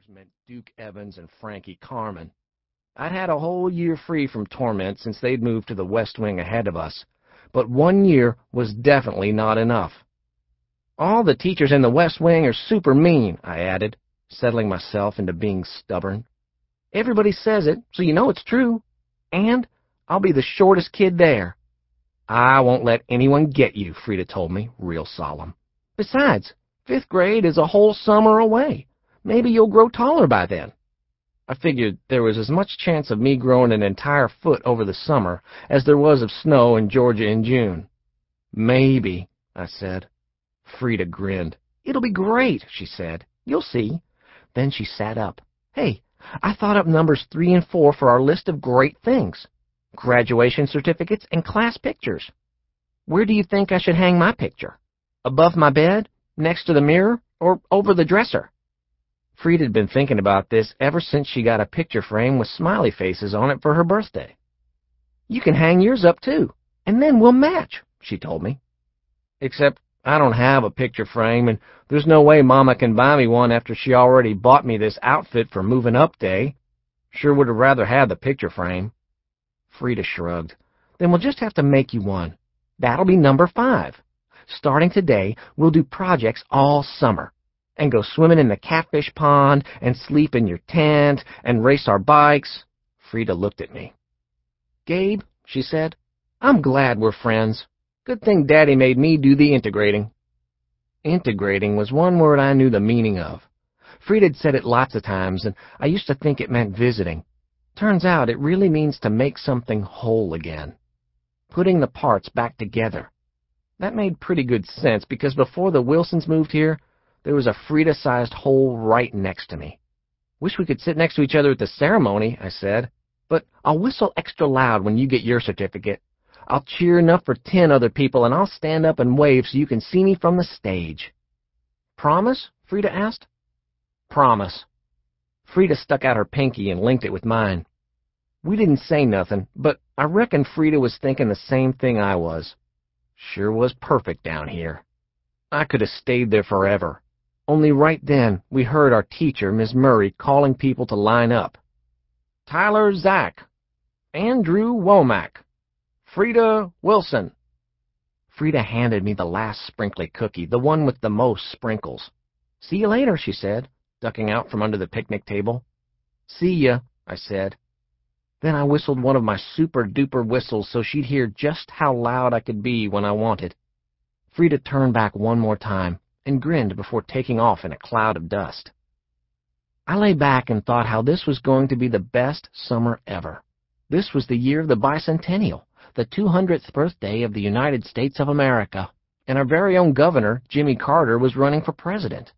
letters meant Duke Evans and Frankie Carmen. I'd had a whole year free from torment since they'd moved to the West Wing ahead of us, but 1 year was definitely not enough. "All the teachers in the West Wing are super mean," I added, settling myself into being stubborn. "Everybody says it, so you know it's true. And I'll be the shortest kid there." "I won't let anyone get you," Frieda told me, real solemn. "Besides, 5th grade is a whole summer away. Maybe you'll grow taller by then." I figured there was as much chance of me growing an entire foot over the summer as there was of snow in Georgia in June. "Maybe," I said. Frieda grinned. "It'll be great," she said. "You'll see." Then she sat up. "Hey, I thought up numbers 3 and 4 for our list of great things. Graduation certificates and class pictures. Where do you think I should hang my picture? Above my bed? Next to the mirror? Or over the dresser?" Frieda had been thinking about this ever since she got a picture frame with smiley faces on it for her birthday. "You can hang yours up, too, and then we'll match," she told me. "Except I don't have a picture frame, and there's no way Mama can buy me one after she already bought me this outfit for moving up day. Sure would have rather had the picture frame." Frieda shrugged. "Then we'll just have to make you one. That'll be number 5. Starting today, we'll do projects all summer, and go swimming in the catfish pond, and sleep in your tent, and race our bikes." Frieda looked at me. "Gabe," she said, "I'm glad we're friends. Good thing Daddy made me do the integrating." Integrating was one word I knew the meaning of. Frieda'd said it lots of times, and I used to think it meant visiting. Turns out it really means to make something whole again. Putting the parts back together. That made pretty good sense, because before the Wilsons moved here, there was a Frieda-sized hole right next to me. "Wish we could sit next to each other at the ceremony," I said, "but I'll whistle extra loud when you get your certificate. I'll cheer enough for 10 other people, and I'll stand up and wave so you can see me from the stage." "Promise?" Frieda asked. "Promise." Frieda stuck out her pinky and linked it with mine. We didn't say nothing, but I reckon Frieda was thinking the same thing I was. Sure was perfect down here. I could have stayed there forever. Only right then we heard our teacher, Ms. Murray, calling people to line up. "Tyler Zach, Andrew Womack, Frieda Wilson." Frieda handed me the last sprinkly cookie, the one with the most sprinkles. "See you later," she said, ducking out from under the picnic table. "See ya," I said. Then I whistled one of my super-duper whistles so she'd hear just how loud I could be when I wanted. Frieda turned back one more time and grinned before taking off in a cloud of dust. I lay back and thought how this was going to be the best summer ever. This was the year of the bicentennial, the 200th birthday of the United States of America, and our very own governor, Jimmy Carter, was running for president.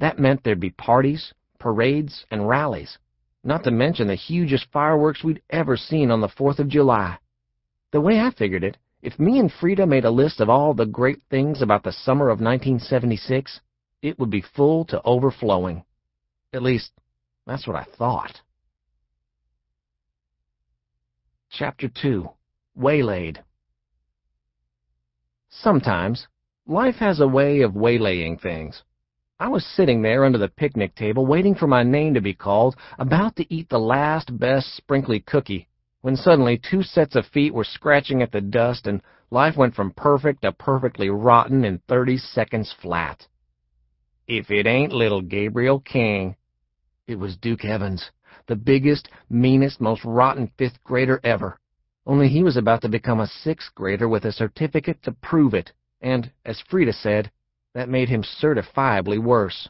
That meant there'd be parties, parades, and rallies, not to mention the hugest fireworks we'd ever seen on the 4th of July. The way I figured it, if me and Frieda made a list of all the great things about the summer of 1976, it would be full to overflowing. At least, that's what I thought. Chapter 2. Waylaid. Sometimes, life has a way of waylaying things. I was sitting there under the picnic table waiting for my name to be called, about to eat the last best sprinkly cookie, when suddenly 2 sets of feet were scratching at the dust and life went from perfect to perfectly rotten in 30 seconds flat. If it ain't little Gabriel King. It was Duke Evans, the biggest, meanest, most rotten 5th grader ever. Only he was about to become a 6th grader with a certificate to prove it, and, as Frieda said, that made him certifiably worse.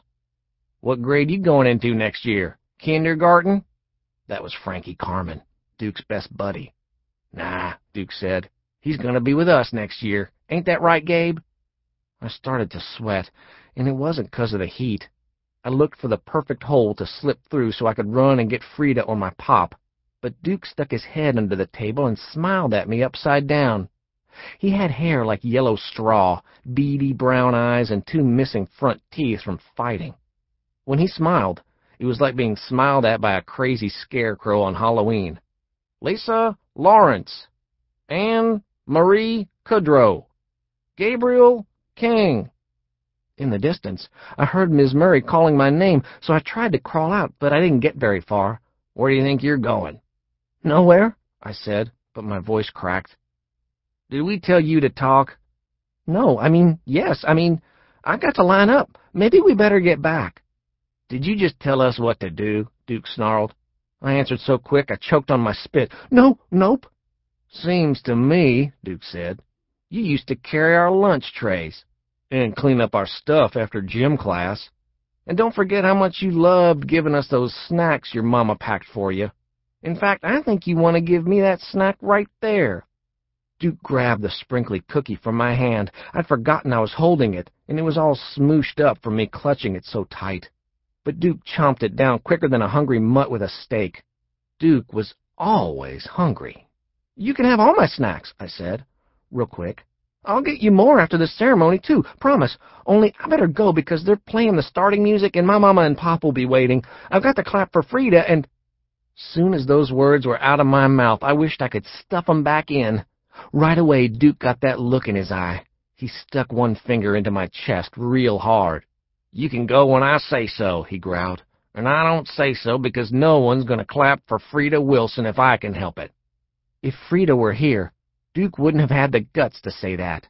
"What grade you going into next year? Kindergarten?" That was Frankie Carmen, Duke's best buddy. "Nah," Duke said. "He's going to be with us next year. Ain't that right, Gabe?" I started to sweat, and it wasn't because of the heat. I looked for the perfect hole to slip through so I could run and get Frieda or my pop. But Duke stuck his head under the table and smiled at me upside down. He had hair like yellow straw, beady brown eyes, and 2 missing front teeth from fighting. When he smiled, it was like being smiled at by a crazy scarecrow on Halloween. "Lisa Lawrence, Anne Marie Kudrow, Gabriel King." In the distance, I heard Ms. Murray calling my name, so I tried to crawl out, but I didn't get very far. Where do you think you're going? Nowhere, I said, but my voice cracked. Did we tell you to talk? No, yes, I got to line up. Maybe we better get back. Did you just tell us what to do? Duke snarled. I answered so quick I choked on my spit. No, nope. Seems to me, Duke said, you used to carry our lunch trays and clean up our stuff after gym class. And don't forget how much you loved giving us those snacks your mama packed for you. In fact, I think you want to give me that snack right there. Duke grabbed the sprinkly cookie from my hand. I'd forgotten I was holding it, and it was all smooshed up from me clutching it so tight. But Duke chomped it down quicker than a hungry mutt with a steak. Duke was always hungry. You can have all my snacks, I said, real quick. I'll get you more after this ceremony, too, promise. Only I better go because they're playing the starting music and my mama and pop will be waiting. I've got to clap for Frieda and... Soon as those words were out of my mouth, I wished I could stuff them back in. Right away, Duke got that look in his eye. He stuck one finger into my chest real hard. You can go when I say so, he growled. And I don't say so because no one's going to clap for Frieda Wilson if I can help it. If Frieda were here, Duke wouldn't have had the guts to say that.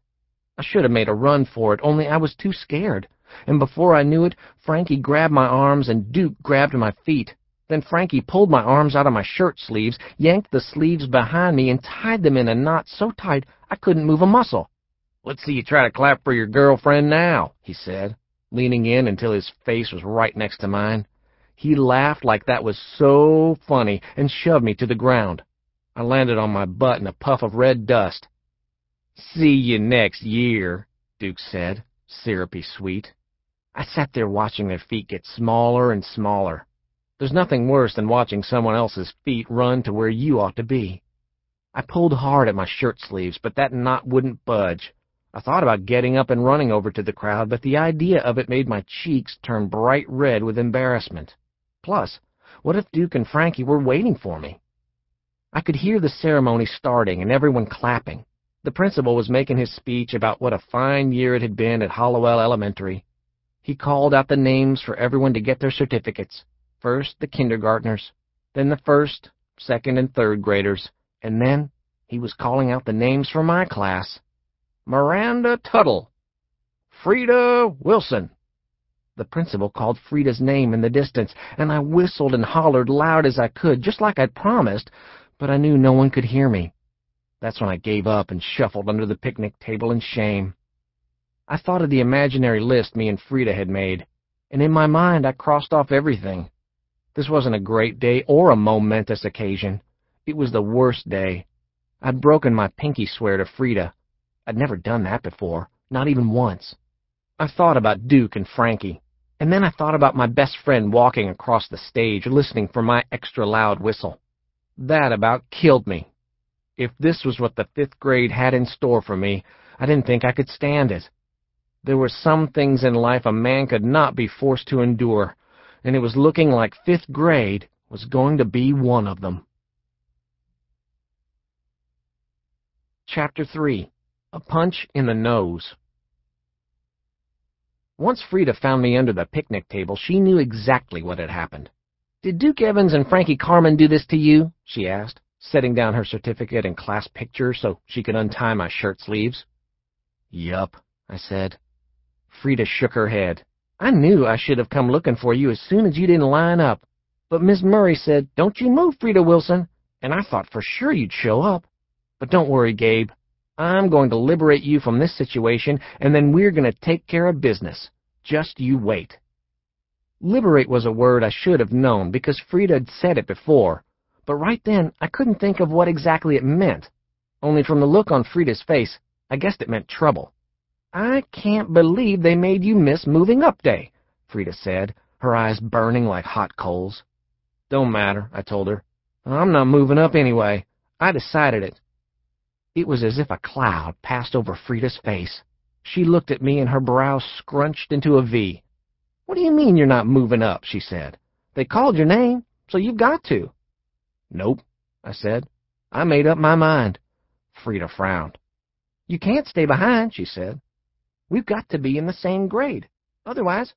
I should have made a run for it, only I was too scared. And before I knew it, Frankie grabbed my arms and Duke grabbed my feet. Then Frankie pulled my arms out of my shirt sleeves, yanked the sleeves behind me, and tied them in a knot so tight I couldn't move a muscle. Let's see you try to clap for your girlfriend now, he said, leaning in until his face was right next to mine. He laughed like that was so funny and shoved me to the ground. I landed on my butt in a puff of red dust. See you next year, Duke said, syrupy sweet. I sat there watching their feet get smaller and smaller. There's nothing worse than watching someone else's feet run to where you ought to be. I pulled hard at my shirt sleeves, but that knot wouldn't budge. I thought about getting up and running over to the crowd, but the idea of it made my cheeks turn bright red with embarrassment. Plus, what if Duke and Frankie were waiting for me? I could hear the ceremony starting and everyone clapping. The principal was making his speech about what a fine year it had been at Hollowell Elementary. He called out the names for everyone to get their certificates. First the kindergartners, then the first, second, and third graders, and then he was calling out the names for my class. Miranda Tuttle. Frieda Wilson. The principal called Frieda's name in the distance, and I whistled and hollered loud as I could, just like I'd promised, but I knew no one could hear me. That's when I gave up and shuffled under the picnic table in shame. I thought of the imaginary list me and Frieda had made, and in my mind I crossed off everything. This wasn't a great day or a momentous occasion. It was the worst day. I'd broken my pinky swear to Frieda. I'd never done that before, not even once. I thought about Duke and Frankie, and then I thought about my best friend walking across the stage listening for my extra loud whistle. That about killed me. If this was what the fifth grade had in store for me, I didn't think I could stand it. There were some things in life a man could not be forced to endure, and it was looking like fifth grade was going to be one of them. Chapter 3. A Punch in the Nose. Once Frieda found me under the picnic table, she knew exactly what had happened. Did Duke Evans and Frankie Carmen do this to you? She asked, setting down her certificate and class picture so she could untie my shirt sleeves. Yup, I said. Frieda shook her head. I knew I should have come looking for you as soon as you didn't line up. But Ms. Murray said, don't you move, Frieda Wilson, and I thought for sure you'd show up. But don't worry, Gabe. I'm going to liberate you from this situation, and then we're going to take care of business. Just you wait. Liberate was a word I should have known because Frieda had said it before, but right then I couldn't think of what exactly it meant. Only from the look on Frieda's face, I guessed it meant trouble. I can't believe they made you miss moving up day, Frieda said, her eyes burning like hot coals. Don't matter, I told her. I'm not moving up anyway. I decided it. It was as if a cloud passed over Frieda's face. She looked at me and her brows scrunched into a V. What do you mean you're not moving up, she said. They called your name, so you've got to. Nope, I said. I made up my mind. Frieda frowned. You can't stay behind, she said. We've got to be in the same grade. Otherwise,